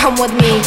Come with me.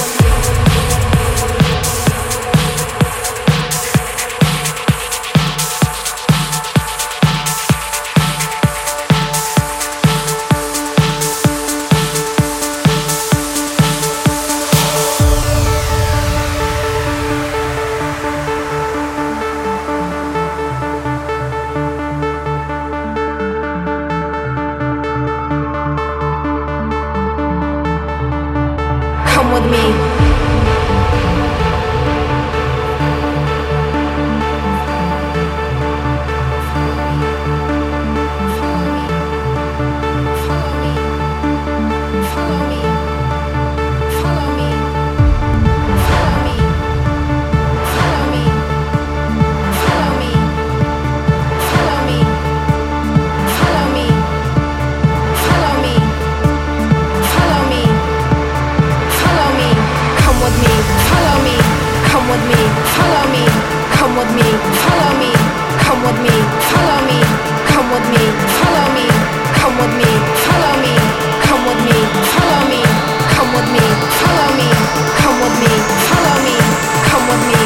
With me.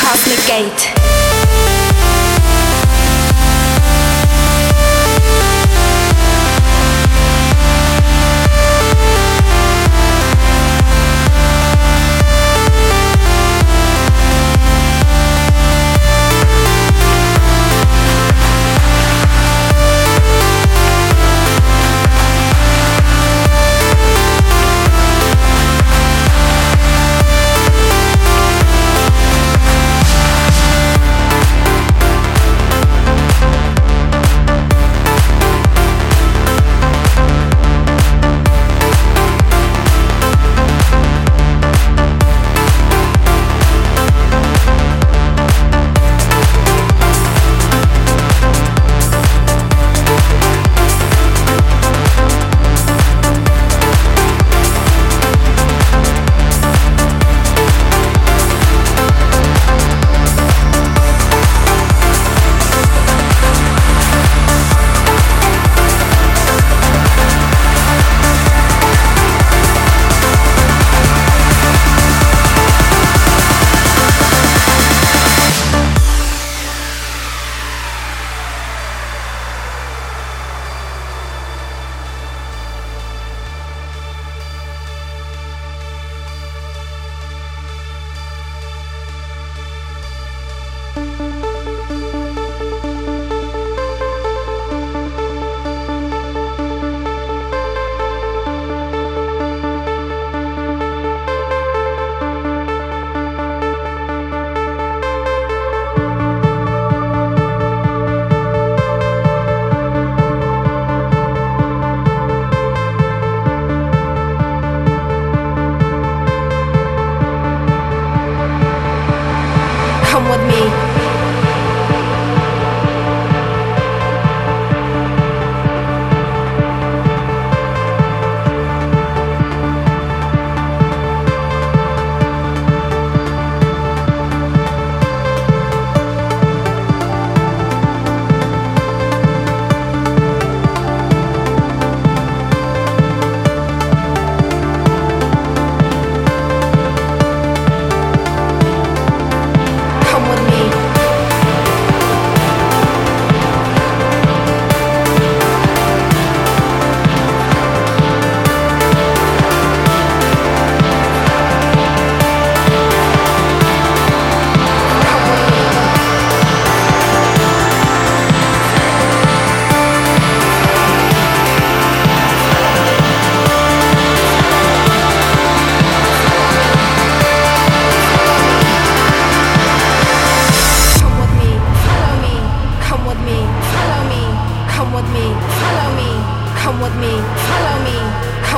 Cosmic Gate.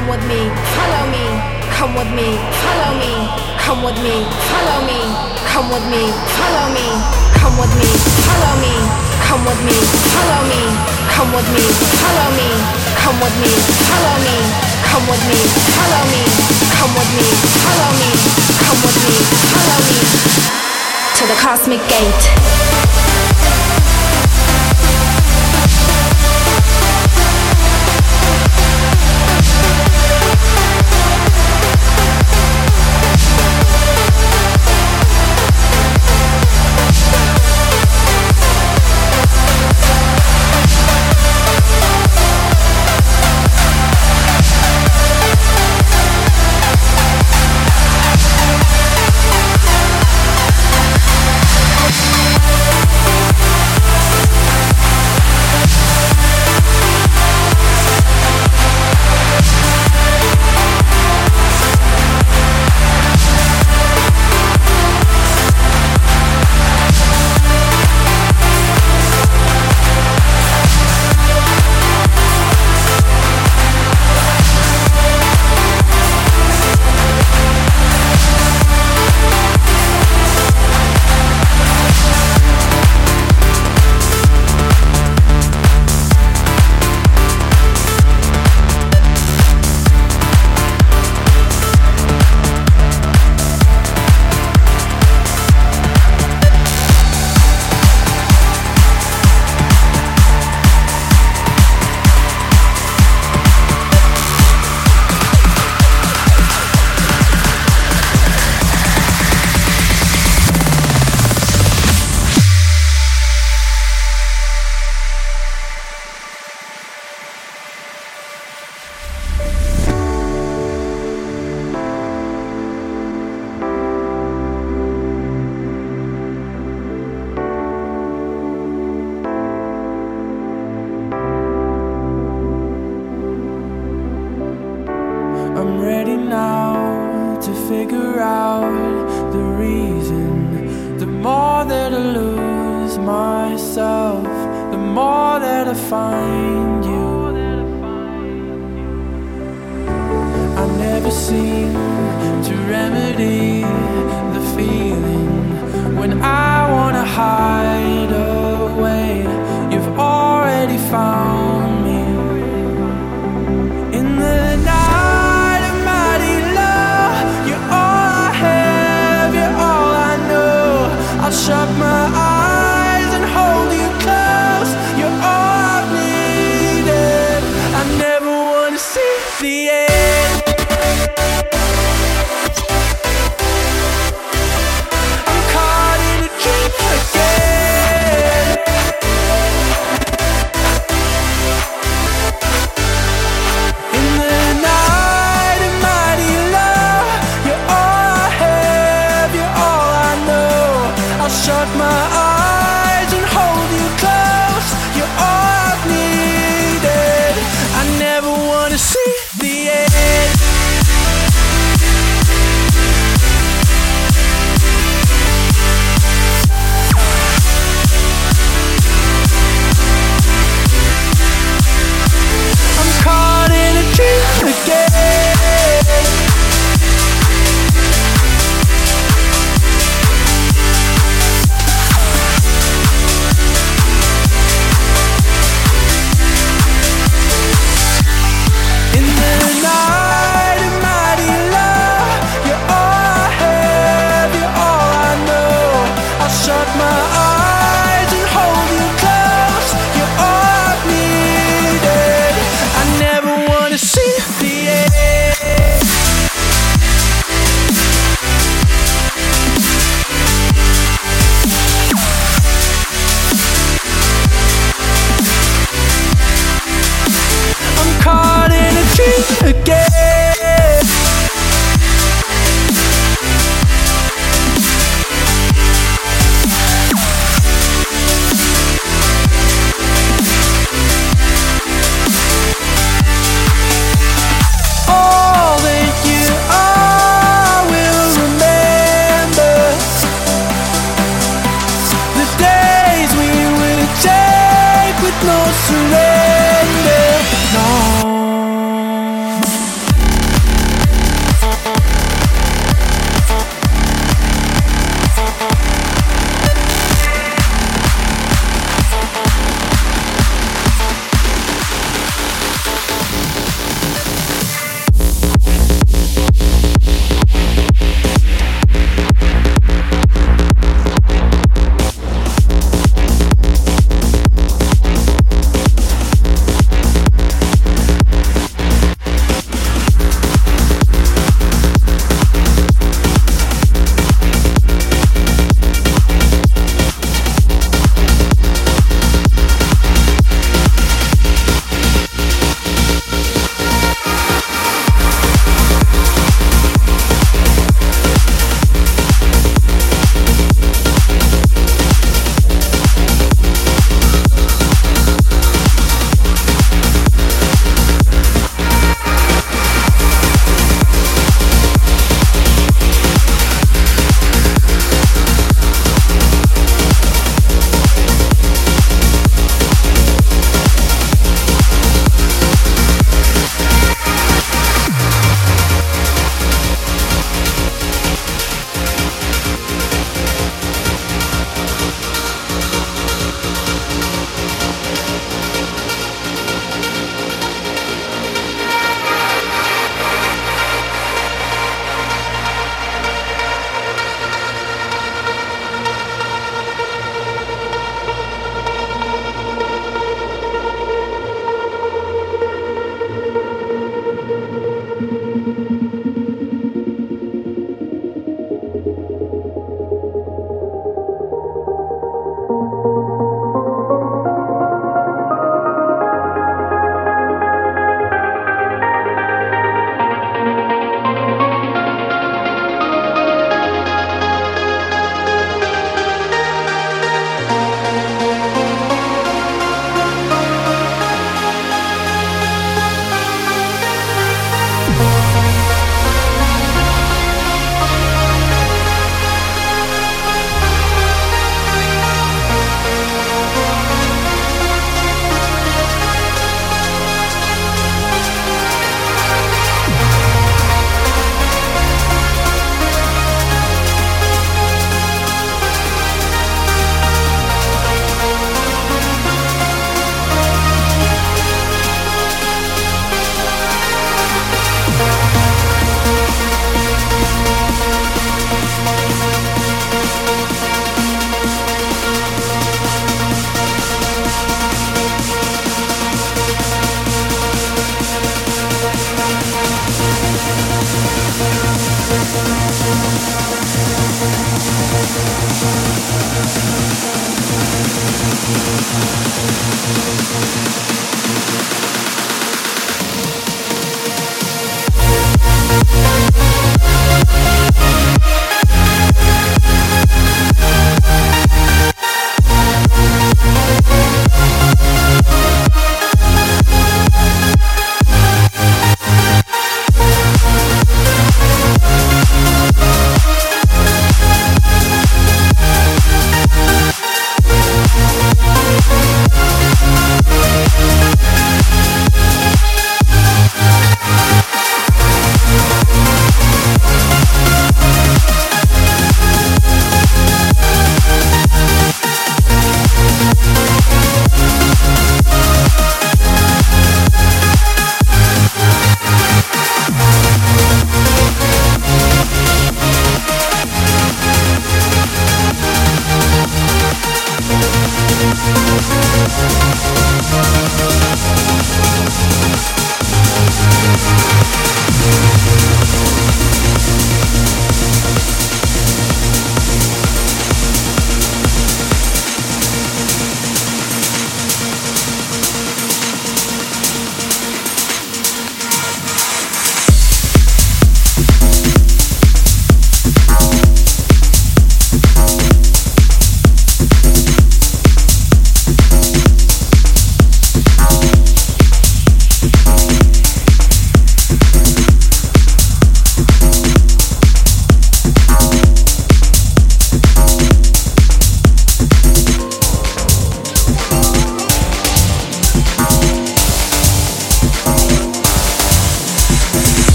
With me. Come with me, follow me. to the cosmic gate.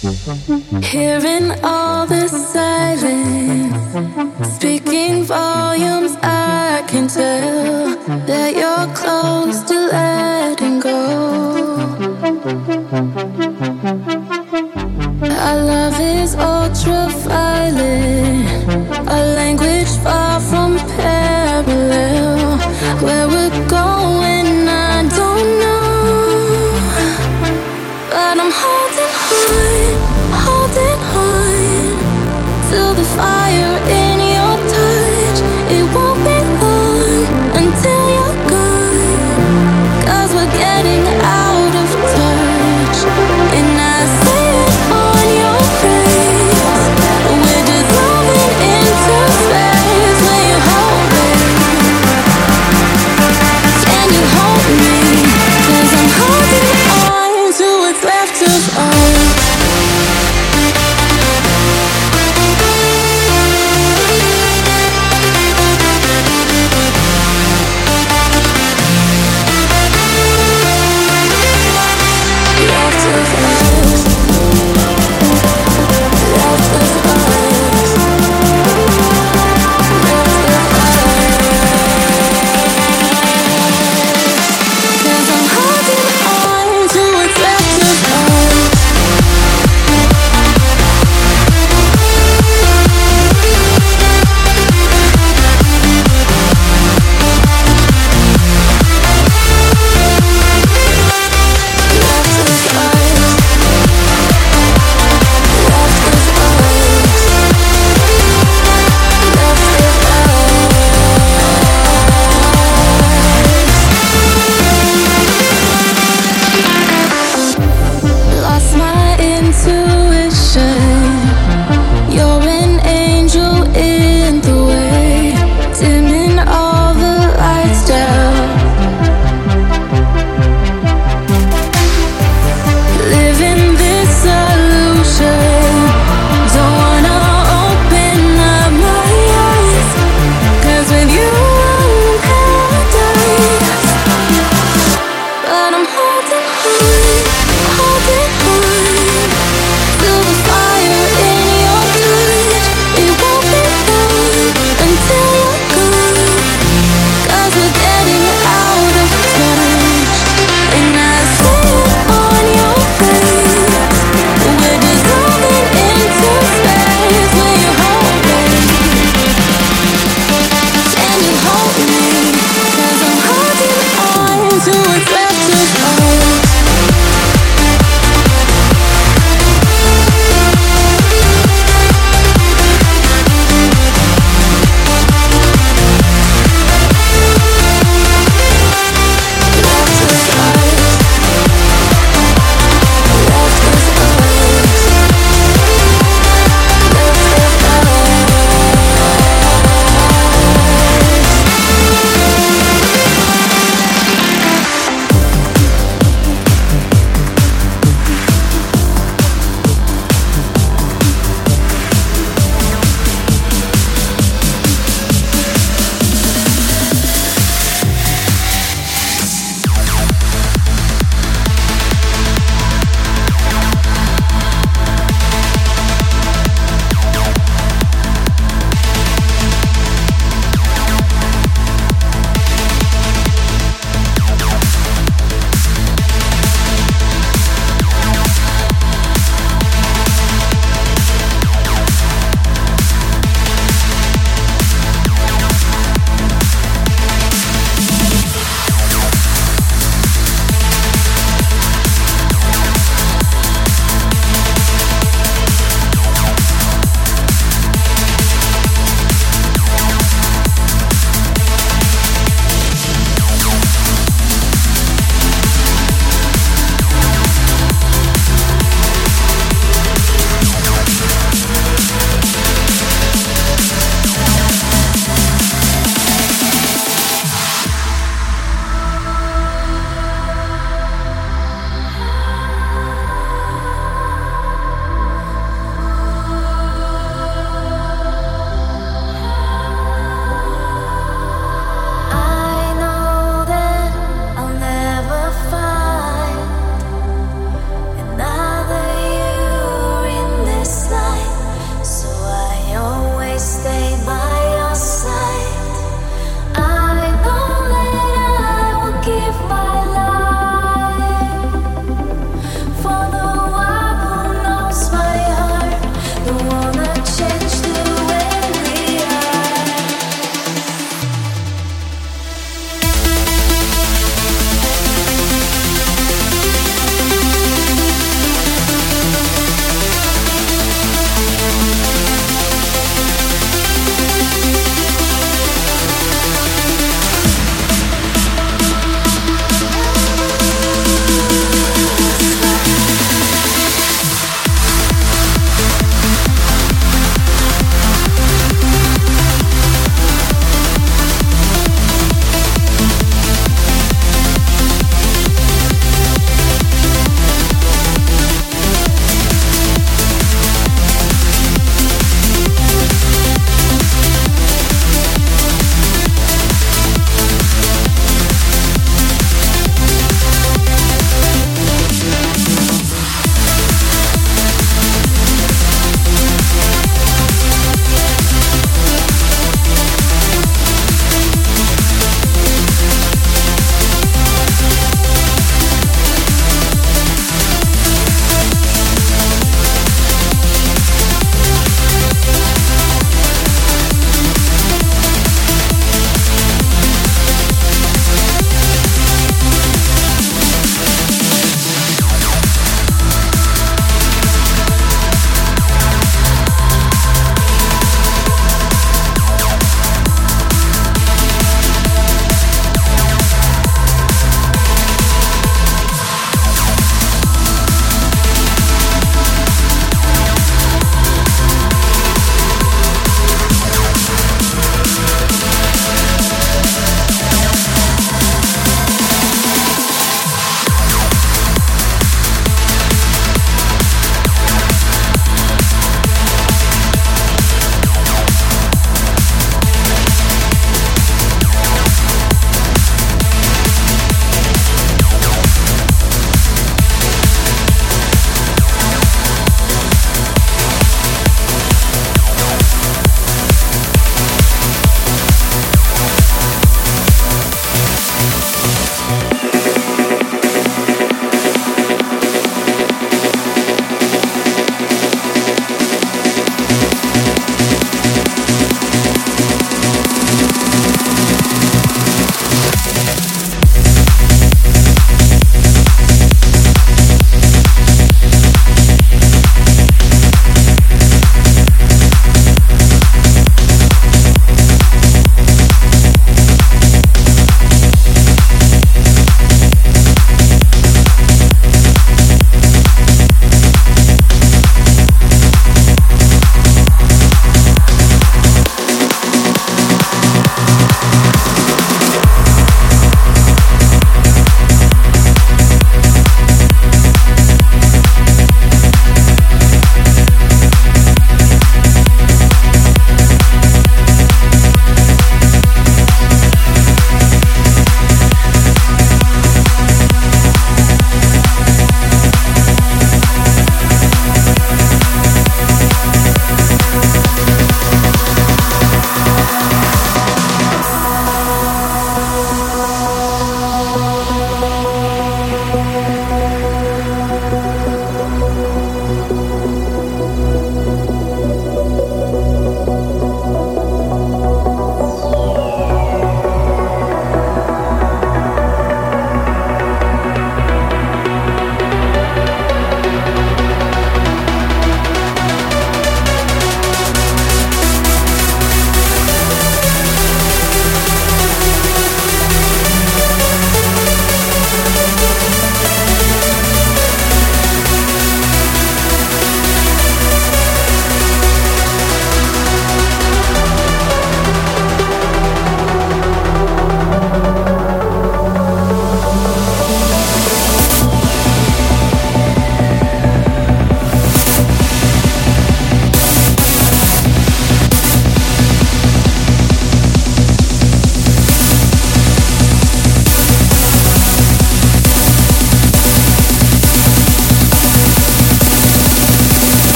Hearing all this silence, speaking volumes, I can tell that you're close to letting go. Our love is ultraviolet, a language far from parallel. Where we're going, I don't know, but I'm holding on till the fire in your touch. It won't be long until you're gone, 'cause we're getting out of touch. And I see it on your face, we're dissolving into space. Will you hold me? Can you hold me? 'Cause I'm holding on to what's left of us. Cause I'm holding on to what's left of us.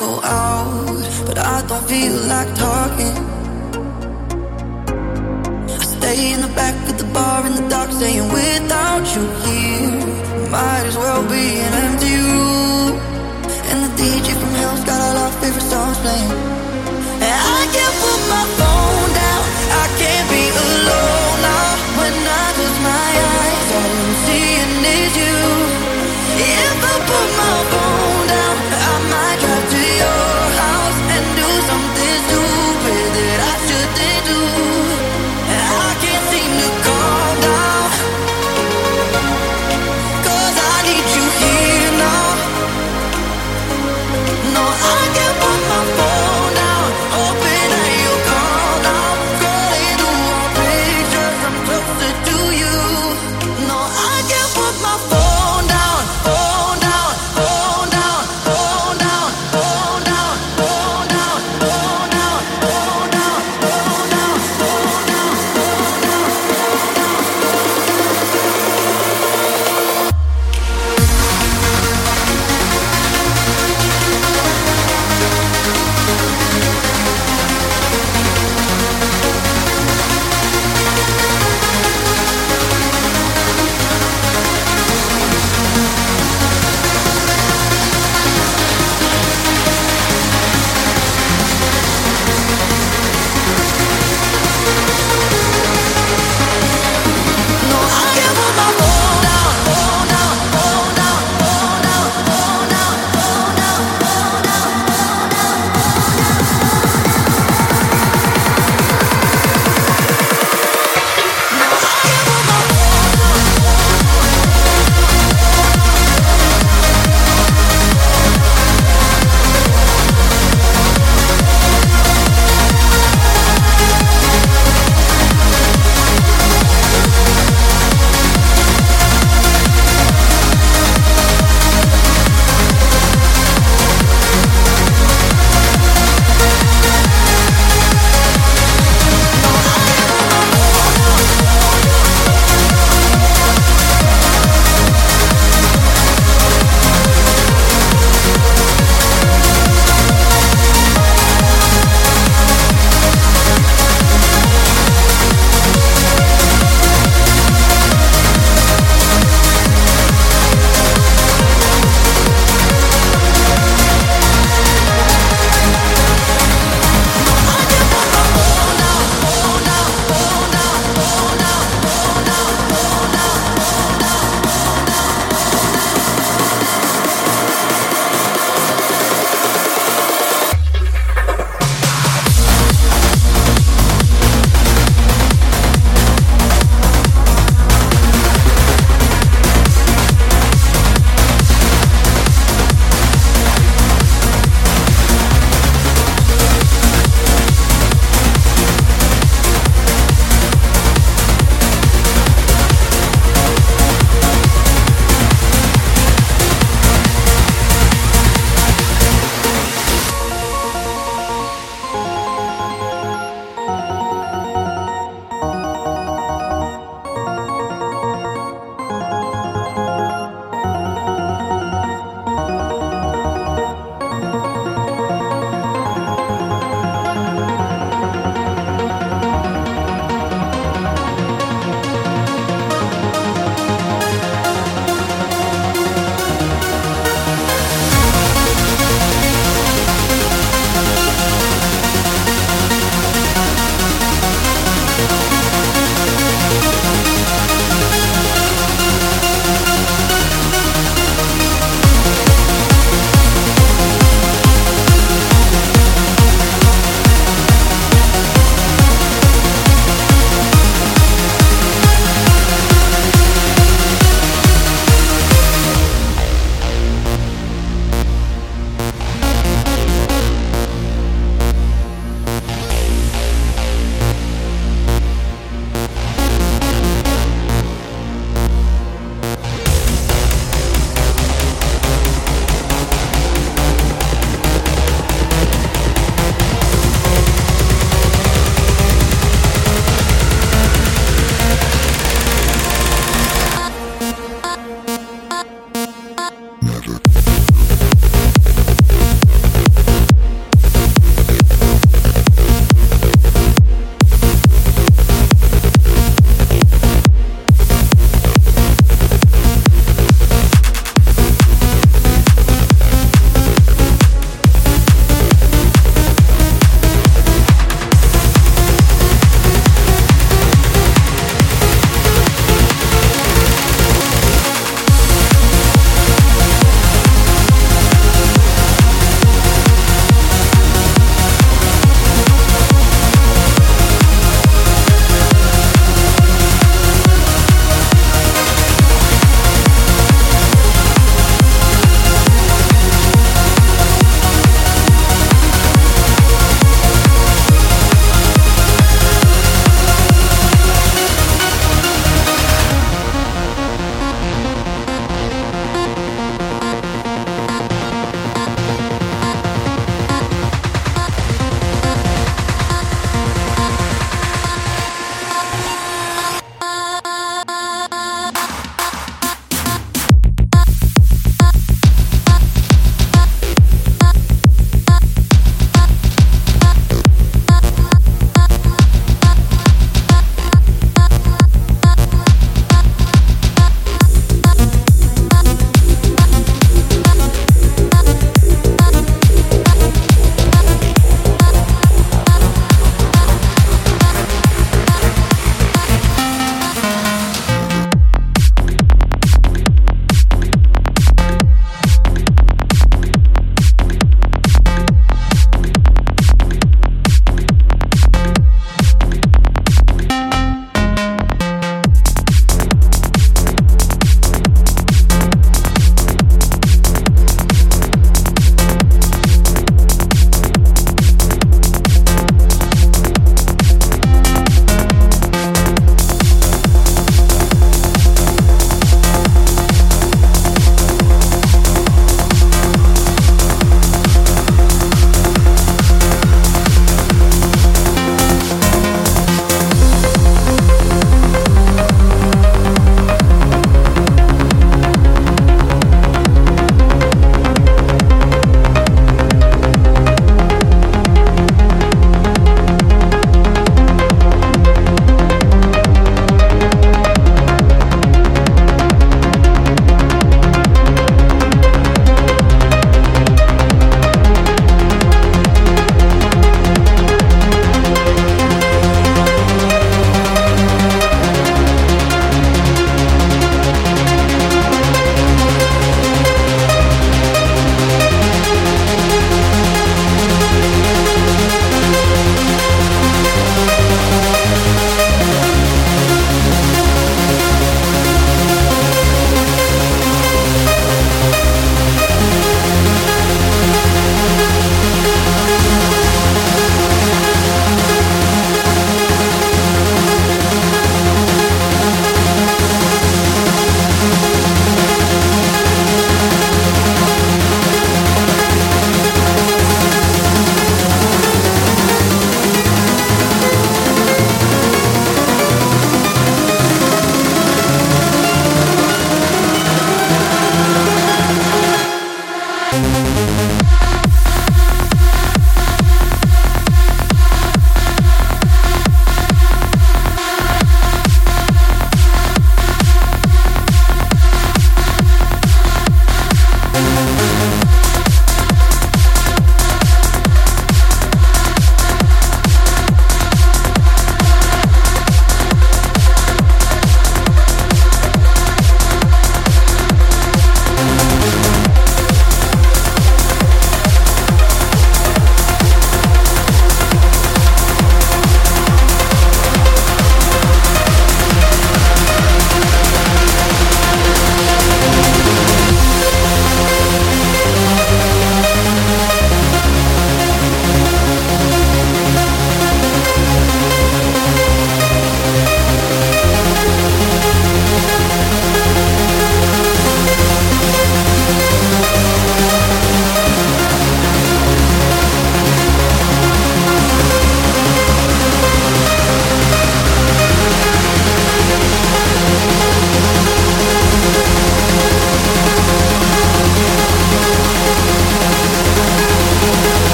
go out, but I don't feel like talking. I stay in the back of the bar in the dark, saying without you here, might as well be an empty room. And the DJ from hell's got all our favorite songs playing, and I can't put my phone down. I can't be alone now. When I close my eyes, all I'm seeing is you. If I put my phone down, I might drive to your house and do something stupid that I shouldn't do. And I can't seem to calm down, 'cause I need you here now. No, I can't put my phone down.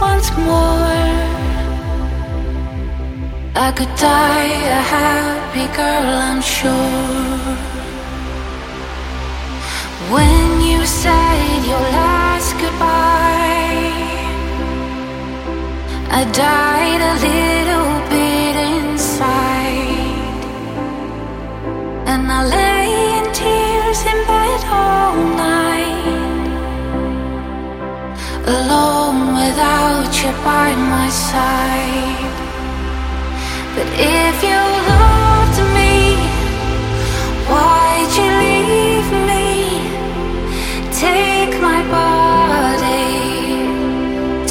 once more. I could die a happy girl, I'm sure. When you said your last goodbye, I died a little bit inside, and I lay in tears in bed all night, alone without you by my side. But if you loved me, why'd you leave me? Take my body,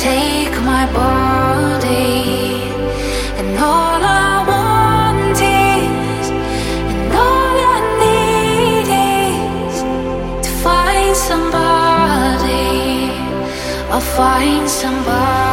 take my body. Find somebody, I'll find somebody.